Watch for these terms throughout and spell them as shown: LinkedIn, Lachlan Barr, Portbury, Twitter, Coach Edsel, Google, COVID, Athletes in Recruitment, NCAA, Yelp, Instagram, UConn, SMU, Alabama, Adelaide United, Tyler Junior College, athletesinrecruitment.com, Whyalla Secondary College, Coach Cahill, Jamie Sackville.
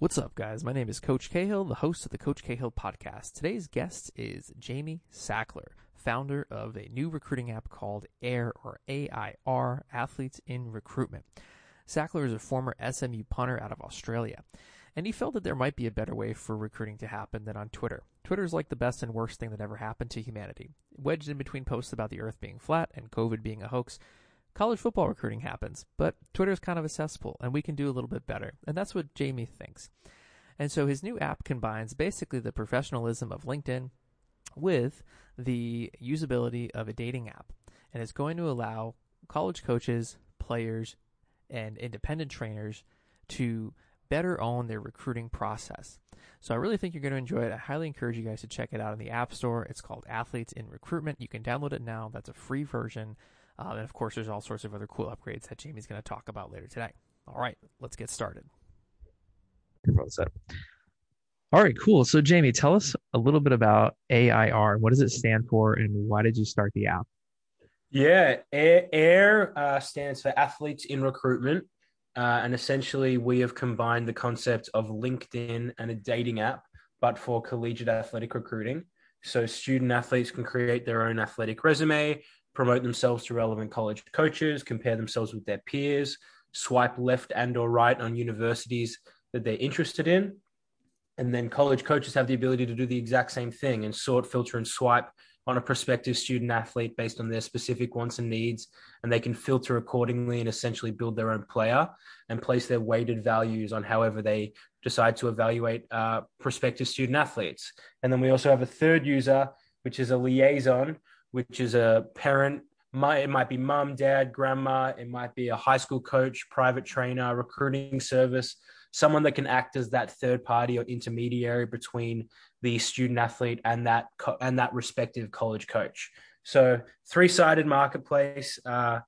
What's up, guys? My name is Coach Cahill, the host of the Coach Cahill podcast. Today's guest is Jamie Sackville, founder of a new recruiting app called AIR, or AIR, Athletes in Recruitment. Sackville is a former SMU punter out of Australia, and he felt that there might be a better way for recruiting to happen than on Twitter. Twitter is like the best and worst thing that ever happened to humanity. Wedged in between posts about the earth being flat and COVID being a hoax, college football recruiting happens, but Twitter is kind of a cesspool, and we can do a little bit better, and that's what Jamie thinks. And so his new app combines basically the professionalism of LinkedIn with the usability of a dating app, and it's going to allow college coaches, players, and independent trainers to better own their recruiting process. So I really think you're going to enjoy it. I highly encourage you guys to check it out in the App Store. It's called Athletes in Recruitment. You can download it now. That's a free version. And of course, there's all sorts of other cool upgrades that Jamie's going to talk about later today. All right, let's get started. All right, cool. So Jamie, tell us a little bit about AIR. What does it stand for, and why did you start the app? Yeah, AIR stands for Athletes in Recruitment. And essentially, we have combined the concept of LinkedIn and a dating app, but for collegiate athletic recruiting. So student athletes can create their own athletic resume, promote themselves to relevant college coaches, compare themselves with their peers, swipe left and or right on universities that they're interested in. And then college coaches have the ability to do the exact same thing and sort, filter, and swipe on a prospective student athlete based on their specific wants and needs. And they can filter accordingly and essentially build their own player and place their weighted values on however they decide to evaluate prospective student athletes. And then we also have a third user, which is a liaison, which is a parent. It might be mom, dad, grandma. It might be a high school coach, private trainer, recruiting service, someone that can act as that third party or intermediary between the student athlete and that respective college coach. So three-sided marketplace that,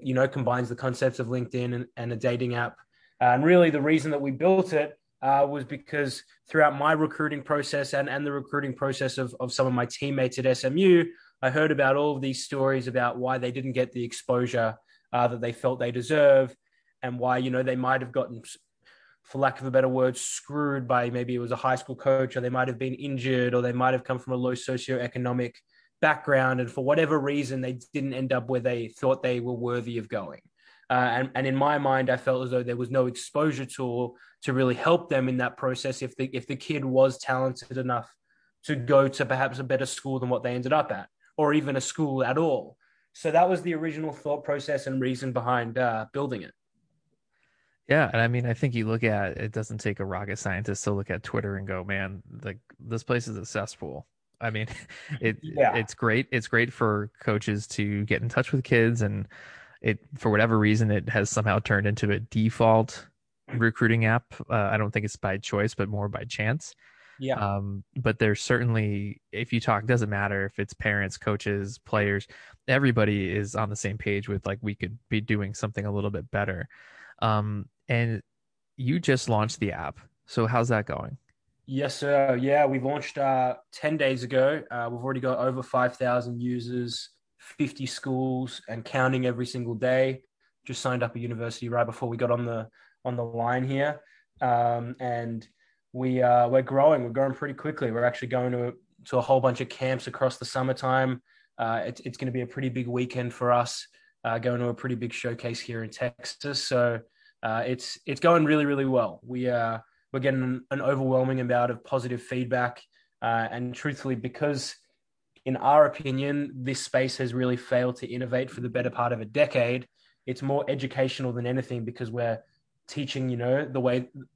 you know, combines the concepts of LinkedIn and a dating app. And really the reason that we built it was because throughout my recruiting process and the recruiting process of some of my teammates at SMU, I heard about all of these stories about why they didn't get the exposure that they felt they deserve, and why, you know, they might have gotten, for lack of a better word, screwed by, maybe it was a high school coach, or they might have been injured, or they might have come from a low socioeconomic background, and for whatever reason, they didn't end up where they thought they were worthy of going. And in my mind, I felt as though there was no exposure tool to really help them in that process if the kid was talented enough to go to perhaps a better school than what they ended up at, or even a school at all. So that was the original thought process and reason behind building it. Yeah, and I mean, I think you look at it, doesn't take a rocket scientist to look at Twitter and go, man, like, this place is a cesspool. I mean, It's great. It's great for coaches to get in touch with kids, and it, for whatever reason, it has somehow turned into a default recruiting app. I don't think it's by choice, but more by chance. Yeah. But there's certainly, if you talk, doesn't matter if it's parents, coaches, players, everybody is on the same page with, like, we could be doing something a little bit better. And you just launched the app. So how's that going? Yes, sir. Yeah, we launched 10 days ago. We've already got over 5,000 users, 50 schools, and counting every single day. Just signed up a university right before we got on the line here. And we're growing. We're growing pretty quickly. We're actually going to a whole bunch of camps across the summertime. It's going to be a pretty big weekend for us, going to a pretty big showcase here in Texas. So it's going really, really well. We're getting an overwhelming amount of positive feedback. And truthfully, because in our opinion, this space has really failed to innovate for the better part of a decade, it's more educational than anything, because we're teaching, you know,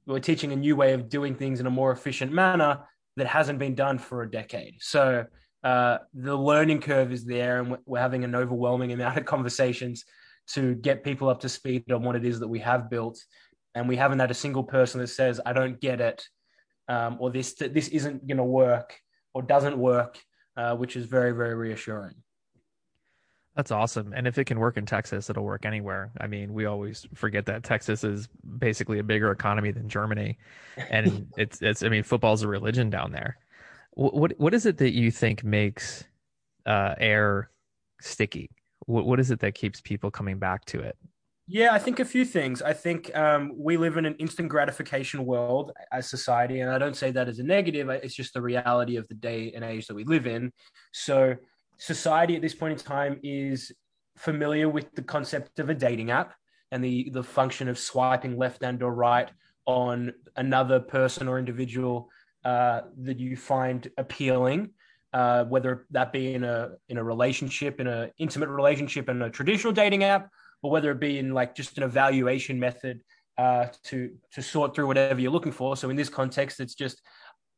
we're teaching a new way of doing things in a more efficient manner that hasn't been done for a decade. So the learning curve is there, and we're having an overwhelming amount of conversations to get people up to speed on what it is that we have built. And we haven't had a single person that says, I don't get it, or this isn't going to work, or doesn't work, which is very, very reassuring. That's awesome. And if it can work in Texas, it'll work anywhere. I mean, we always forget that Texas is basically a bigger economy than Germany. And it's I mean, football's a religion down there. What is it that you think makes AIR sticky? What is it that keeps people coming back to it? Yeah, I think a few things. I think we live in an instant gratification world as society, and I don't say that as a negative. It's just the reality of the day and age that we live in. So society at this point in time is familiar with the concept of a dating app and the function of swiping left and or right on another person or individual that you find appealing, whether that be in a relationship, in an intimate relationship, in a traditional dating app, or whether it be in like just an evaluation method to sort through whatever you're looking for. So in this context, it's just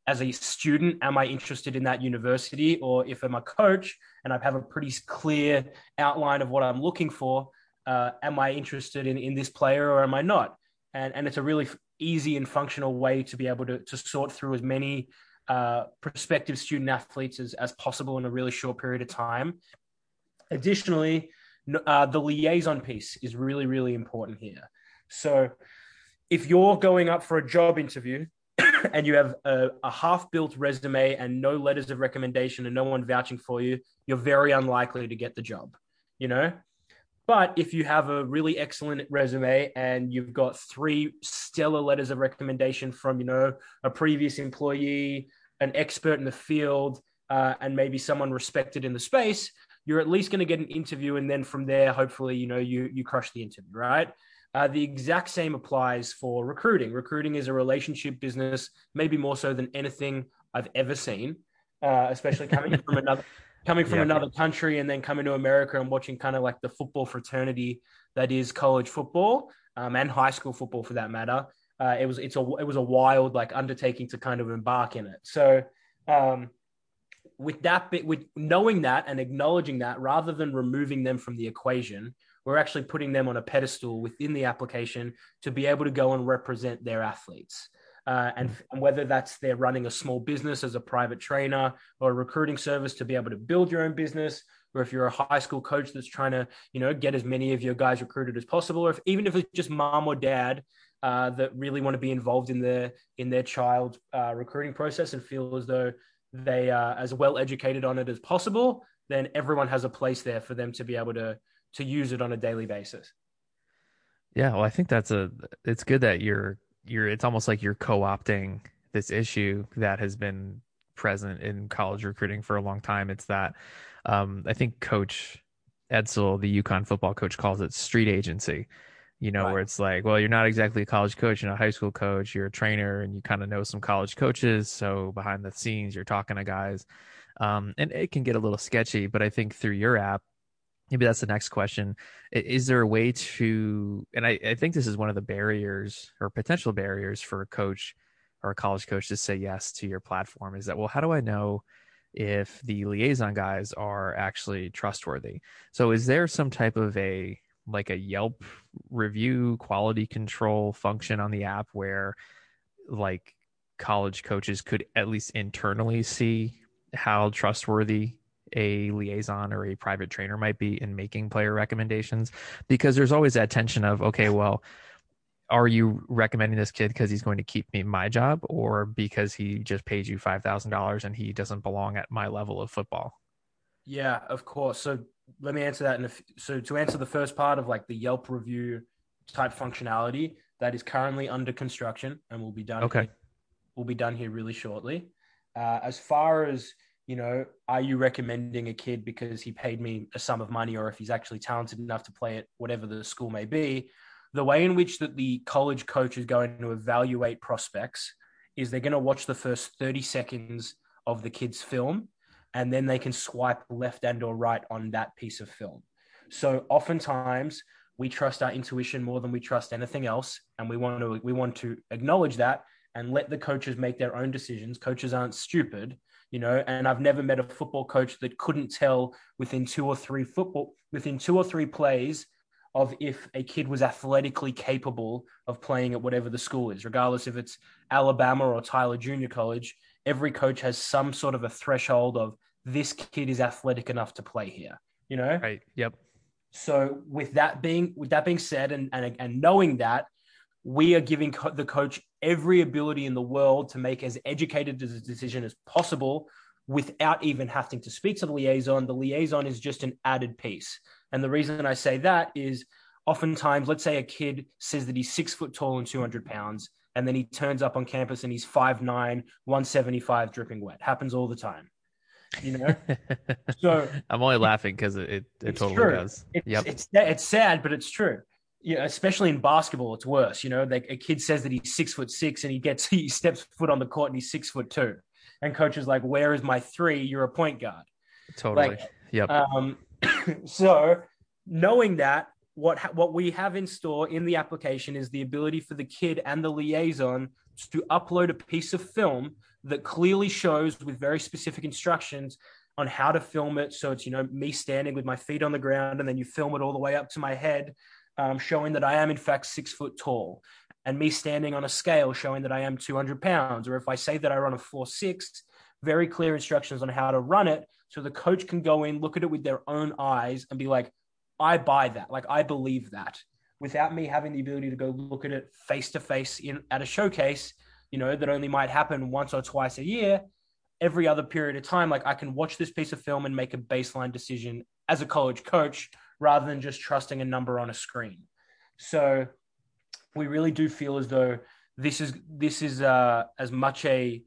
as a student, am I interested in that university? Or if I'm a coach and I have a pretty clear outline of what I'm looking for, am I interested in this player or am I not? And it's a really easy and functional way to be able to sort through as many prospective student athletes as possible in a really short period of time. Additionally, the liaison piece is really, really important here. So if you're going up for a job interview and you have a half-built resume and no letters of recommendation and no one vouching for you, you're very unlikely to get the job, you know? But if you have a really excellent resume and you've got 3 stellar letters of recommendation from, you know, a previous employee, an expert in the field, and maybe someone respected in the space, you're at least going to get an interview. And then from there, hopefully, you know, you crush the interview, right? The exact same applies for recruiting. Recruiting is a relationship business, maybe more so than anything I've ever seen, especially coming from another country and then coming to America and watching kind of like the football fraternity that is college football and high school football for that matter. It was a wild like undertaking to kind of embark in it. So with that bit, with knowing that and acknowledging that, rather than removing them from the equation, we're actually putting them on a pedestal within the application to be able to go and represent their athletes. And whether that's they're running a small business as a private trainer or a recruiting service to be able to build your own business, or if you're a high school coach that's trying to, you know, get as many of your guys recruited as possible, or if, even if it's just mom or dad that really want to be involved in their child's recruiting process and feel as though they are as well educated on it as possible, then everyone has a place there for them to be able to use it on a daily basis. Yeah. Well, I think it's good that it's almost like you're co-opting this issue that has been present in college recruiting for a long time. It's that, I think Coach Edsel, the UConn football coach, calls it street agency, you know, right, where it's like, well, you're not exactly a college coach, you're not a high school coach, you're a trainer and you kind of know some college coaches. So behind the scenes, you're talking to guys, and it can get a little sketchy, but I think through your app, maybe that's the next question. Is there a way to, and I think this is one of the barriers or potential barriers for a coach or a college coach to say yes to your platform, is that, well, how do I know if the liaison guys are actually trustworthy? So is there some type of a Yelp review quality control function on the app where like college coaches could at least internally see how trustworthy a liaison or a private trainer might be in making player recommendations? Because there's always that tension of, okay, well, are you recommending this kid because he's going to keep me my job, or because he just paid you $5,000 and he doesn't belong at my level of football? Yeah, of course. So let me answer that. So to answer the first part of like the Yelp review type functionality, that is currently under construction and will be done. Okay. We'll be done here really shortly. As far as, you know, are you recommending a kid because he paid me a sum of money, or if he's actually talented enough to play at whatever the school may be, the way in which that the college coach is going to evaluate prospects is they're going to watch the first 30 seconds of the kid's film, and then they can swipe left and or right on that piece of film. So oftentimes we trust our intuition more than we trust anything else. And we want to acknowledge that and let the coaches make their own decisions. Coaches aren't stupid. You know, and I've never met a football coach that couldn't tell within 2 or 3 plays of if a kid was athletically capable of playing at whatever the school is, regardless if it's Alabama or Tyler Junior College. Every coach has some sort of a threshold of this kid is athletic enough to play here, you know? Right. Yep. So with that being said, and knowing that, we are giving the coach every ability in the world to make as educated as a decision as possible without even having to speak to the liaison. The liaison is just an added piece. And the reason I say that is oftentimes, let's say a kid says that he's 6 foot tall and 200 pounds, and then he turns up on campus and he's 5'9", 175 dripping wet. Happens all the time, you know? So I'm only laughing because it totally true. Does. It's sad, but it's true. Yeah, especially in basketball, it's worse. You know, like a kid says that he's 6'6" and he steps foot on the court and he's 6'2", and coach is like, "Where is my three? You're a point guard." Totally. Like, yep. So knowing that, what we have in store in the application is the ability for the kid and the liaison to upload a piece of film that clearly shows with very specific instructions on how to film it. So it's, you know, me standing with my feet on the ground, and then you film it all the way up to my head, showing that I am in fact 6 foot tall, and me standing on a scale showing that I am 200 pounds. Or if I say that I run a 4.6, very clear instructions on how to run it. So the coach can go in, look at it with their own eyes and be like, I buy that. Like, I believe that, without me having the ability to go look at it face to face at a showcase, you know, that only might happen once or twice a year. Every other period of time, like, I can watch this piece of film and make a baseline decision as a college coach rather than just trusting a number on a screen. So we really do feel as though this is as much an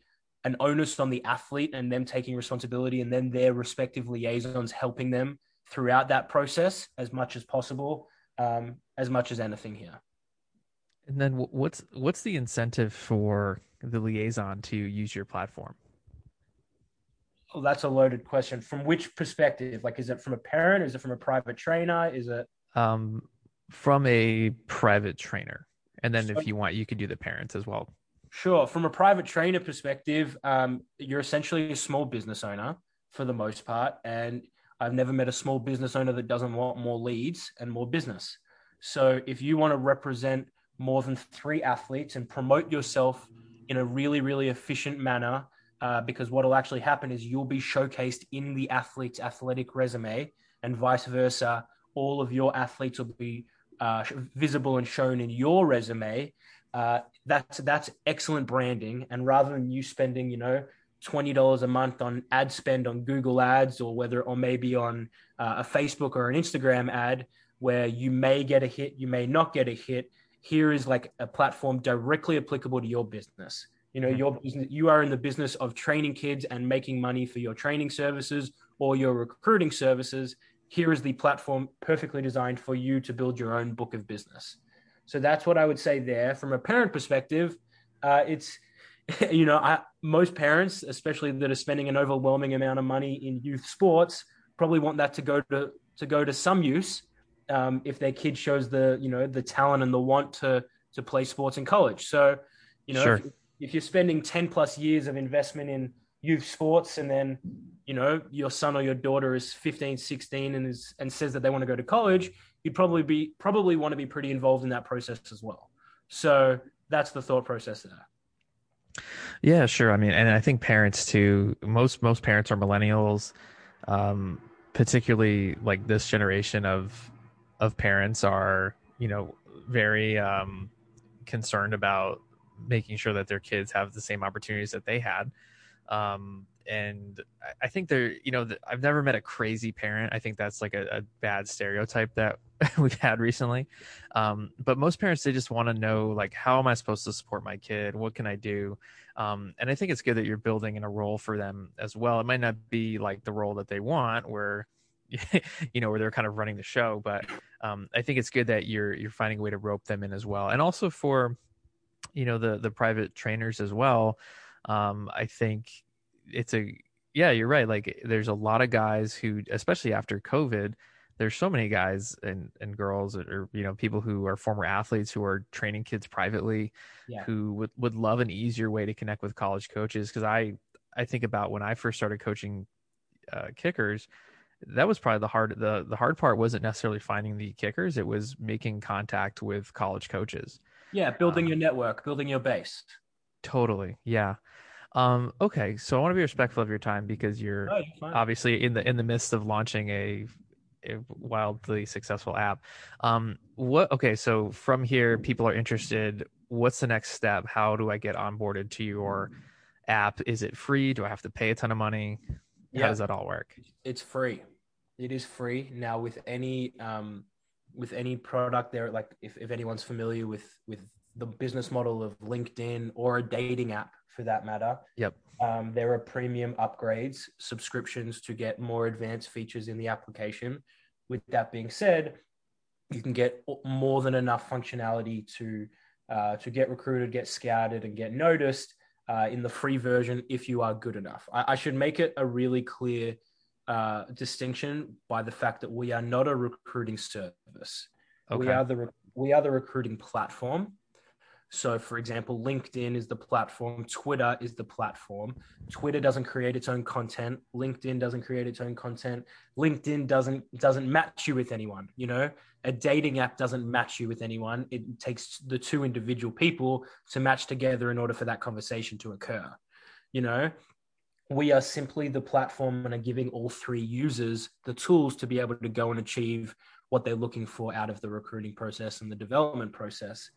onus on the athlete and them taking responsibility, and then their respective liaisons helping them throughout that process as much as possible, as much as anything here. And then what's the incentive for the liaison to use your platform? Oh, that's a loaded question. From which perspective? Like, is it from a parent? Is it from a private trainer? Is it from a private trainer? And then, so, if you want, you could do the parents as well. Sure. From a private trainer perspective, you're essentially a small business owner for the most part. And I've never met a small business owner that doesn't want more leads and more business. So if you want to represent more than three athletes and promote yourself in a really, really efficient manner, because what will actually happen is you'll be showcased in the athlete's athletic resume, and vice versa. All of your athletes will be visible and shown in your resume. That's excellent branding. And rather than you spending, you know, $20 a month on ad spend on Google ads, or maybe on a Facebook or an Instagram ad where you may get a hit, you may not get a hit, here is like a platform directly applicable to your business. You know, your business, you are in the business of training kids and making money for your training services or your recruiting services. Here is the platform perfectly designed for you to build your own book of business. So that's what I would say there. From a parent perspective, most parents, especially that are spending an overwhelming amount of money in youth sports, probably want that to go to some use if their kid shows the talent and the want to play sports in college. So, you know, sure. If you're spending 10 plus years of investment in youth sports, and then, you know, your son or your daughter is 15, 16 and says that they want to go to college, you'd probably want to be pretty involved in that process as well. So that's the thought process there. Yeah, sure. I mean, and I think parents too, most parents are millennials, particularly like this generation of parents are, you know, very concerned about making sure that their kids have the same opportunities that they had. And I think I've never met a crazy parent. I think that's like a bad stereotype that we've had recently. But most parents, they just want to know, like, how am I supposed to support my kid? What can I do? And I think it's good that you're building in a role for them as well. It might not be like the role that they want where, you know, where they're kind of running the show, but I think it's good that you're finding a way to rope them in as well. And also for, you know, the private trainers as well. I think you're right. Like, there's a lot of guys who, especially after COVID, there's so many guys and girls or, you know, people who are former athletes who are training kids privately, yeah, who would love an easier way to connect with college coaches. 'Cause I think about when I first started coaching kickers, that was probably the hard part wasn't necessarily finding the kickers. It was making contact with college coaches. Yeah. Building your network, building your base. Totally. Yeah. Okay. So I want to be respectful of your time because you're obviously in the midst of launching a wildly successful app. So from here, people are interested. What's the next step? How do I get onboarded to your app? Is it free? Do I have to pay a ton of money? How does that all work? It's free. It is free. Now, with any with any product there, like if anyone's familiar with the business model of LinkedIn or a dating app for that matter. Yep. There are premium upgrades, subscriptions to get more advanced features in the application. With that being said, you can get more than enough functionality to get recruited, get scouted, and get noticed in the free version if you are good enough. I should make it a really clear distinction by the fact that we are not a recruiting service. Okay. We are the recruiting platform. So, for example, LinkedIn is the platform. Twitter is the platform. Twitter doesn't create its own content. LinkedIn doesn't create its own content. LinkedIn doesn't match you with anyone. You know, a dating app doesn't match you with anyone. It takes the two individual people to match together in order for that conversation to occur. You know, we are simply the platform and are giving all three users the tools to be able to go and achieve what they're looking for out of the recruiting process and the development process.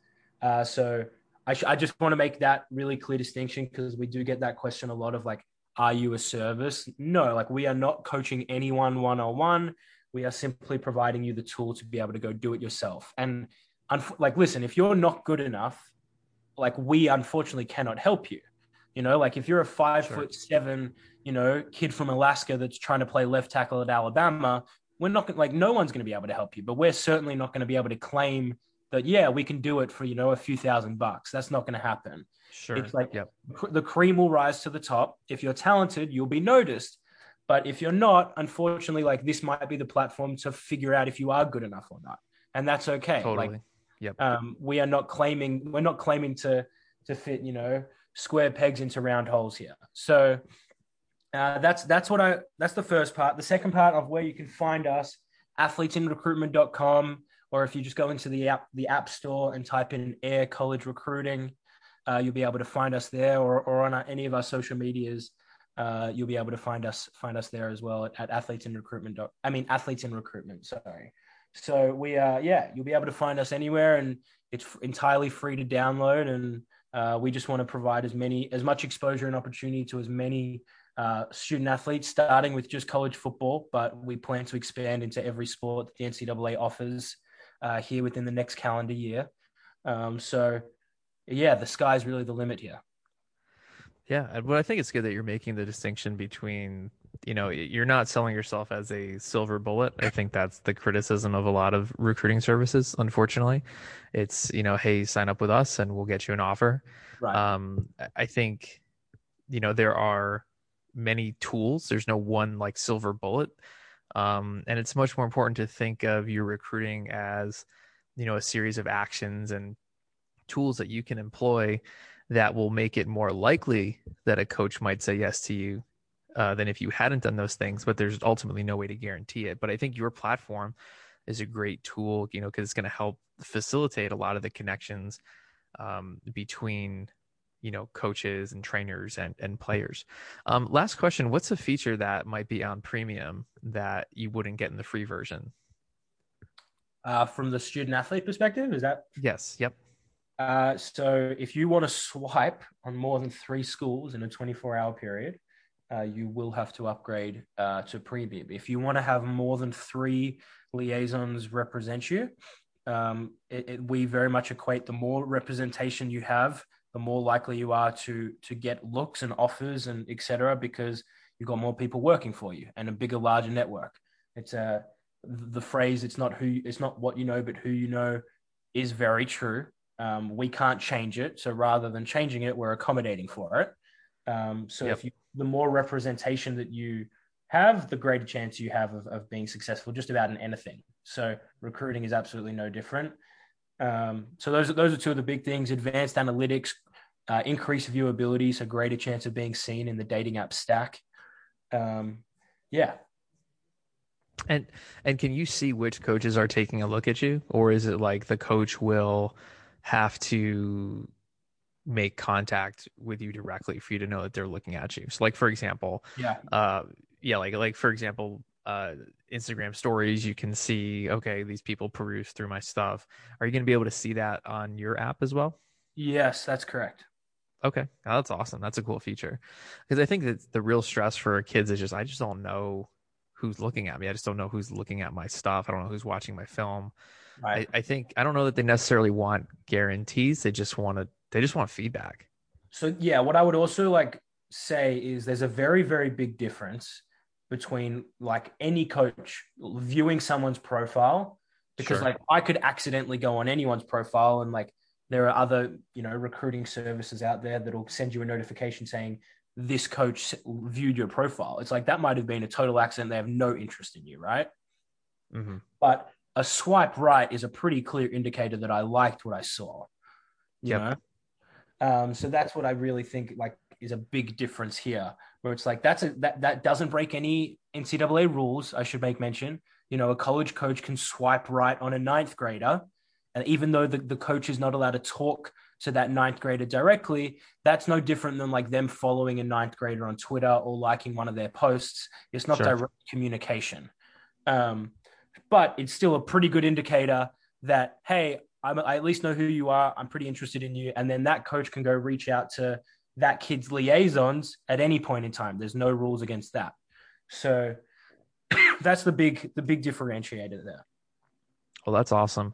So I just want to make that really clear distinction, because we do get that question a lot of like, are you a service? No, like we are not coaching anyone one-on-one. We are simply providing you the tool to be able to go do it yourself. And like, listen, if you're not good enough, like we unfortunately cannot help you. You know, like if you're a 5'7", you know, kid from Alaska that's trying to play left tackle at Alabama, we're not like, no one's going to be able to help you, but we're certainly not going to be able to claim that, yeah, we can do it for, you know, a few $1,000s. That's not going to happen. Sure. It's like the cream will rise to the top. If you're talented, you'll be noticed. But if you're not, unfortunately, like this might be the platform to figure out if you are good enough or not. And that's okay. Totally. Like, we're not claiming to fit, you know, square pegs into round holes here. So that's the first part. The second part of where you can find us, athletesinrecruitment.com. Or if you just go into the app store and type in Air College Recruiting, you'll be able to find us there, or on any of our social medias, you'll be able to find us there as well at Athletes in Recruitment. Sorry. So we are, you'll be able to find us anywhere, and it's entirely free to download. And we just want to provide as much exposure and opportunity to as many student athletes, starting with just college football, but we plan to expand into every sport that the NCAA offers here within the next calendar year. The sky's really the limit here. Yeah. But I think it's good that you're making the distinction between, you know, you're not selling yourself as a silver bullet. I think that's the criticism of a lot of recruiting services. Unfortunately, it's, you know, hey, sign up with us and we'll get you an offer. Right. I think, you know, there are many tools. There's no one like silver bullet. And it's much more important to think of your recruiting as, you know, a series of actions and tools that you can employ that will make it more likely that a coach might say yes to you than if you hadn't done those things. But there's ultimately no way to guarantee it. But I think your platform is a great tool, you know, because it's going to help facilitate a lot of the connections between, you know, coaches and trainers and players. Last question, what's a feature that might be on premium that you wouldn't get in the free version? From the student athlete perspective, is that? Yes. Yep. So if you want to swipe on more than 3 schools in a 24-hour period, you will have to upgrade to premium. If you want to have more than 3 liaisons represent you, we very much equate the more representation you have, the more likely you are to get looks and offers and et cetera, because you've got more people working for you and a bigger, larger network. It's the phrase, it's not what you know, but who you know is very true. We can't change it. So rather than changing it, we're accommodating for it. The more representation that you have, the greater chance you have of being successful just about in anything. So recruiting is absolutely no different. So those are two of the big things: advanced analytics, increased viewability, so greater chance of being seen in the dating app stack. And can you see which coaches are taking a look at you, or is it like the coach will have to make contact with you directly for you to know that they're looking at you? So, like for example, Instagram stories, you can see, okay, these people peruse through my stuff. Are you going to be able to see that on your app as well? Yes, that's correct. Okay. Oh, that's awesome. That's a cool feature. Because I think that the real stress for kids is just, I just don't know who's looking at me. I just don't know who's looking at my stuff. I don't know who's watching my film. Right. I think, I don't know that they necessarily want guarantees. They just want feedback. So yeah, what I would also say is there's a very, very big difference between any coach viewing someone's profile, because sure. I could accidentally go on anyone's profile, and there are other, recruiting services out there that'll send you a notification saying this coach viewed your profile. It's that might have been a total accident. They have no interest in you, right? Mm-hmm. But a swipe right is a pretty clear indicator that I liked what I saw. You know? So that's what I really think is a big difference here, where it's that doesn't break any NCAA rules. I should make mention, a college coach can swipe right on a ninth grader. And even though the coach is not allowed to talk to that ninth grader directly, that's no different than them following a ninth grader on Twitter or liking one of their posts. It's not sure. direct communication. But it's still a pretty good indicator that, hey, I at least know who you are. I'm pretty interested in you. And then that coach can go reach out to that kid's liaisons at any point in time. There's no rules against that. So that's the big differentiator there. Well, that's awesome.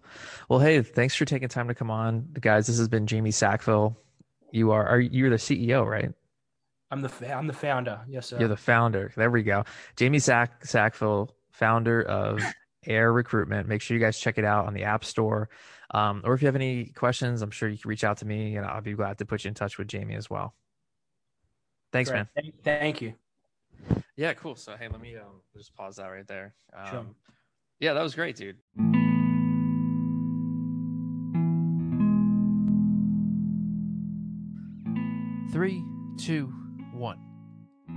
Well, hey, thanks for taking time to come on, guys. This has been Jamie Sackville. You're the CEO, right? I'm the founder. Yes, sir. You're the founder. There we go. Jamie Sackville, founder of Air Recruitment. Make sure you guys check it out on the App Store. Or if you have any questions, I'm sure you can reach out to me, and I'll be glad to put you in touch with Jamie as well. Thanks, Great. Man. Thank you. Yeah, cool. So, hey, let me just pause that right there. Sure. Yeah, that was great, dude. Three, two, one.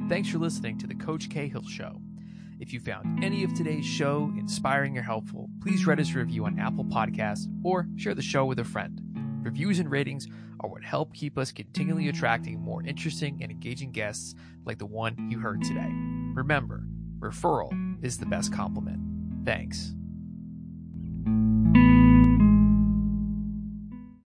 Thanks for listening to the Coach Cahill Show. If you found any of today's show inspiring or helpful, please write us a review on Apple Podcasts or share the show with a friend. Reviews and ratings are what help keep us continually attracting more interesting and engaging guests like the one you heard today. Remember, referral is the best compliment. Thanks.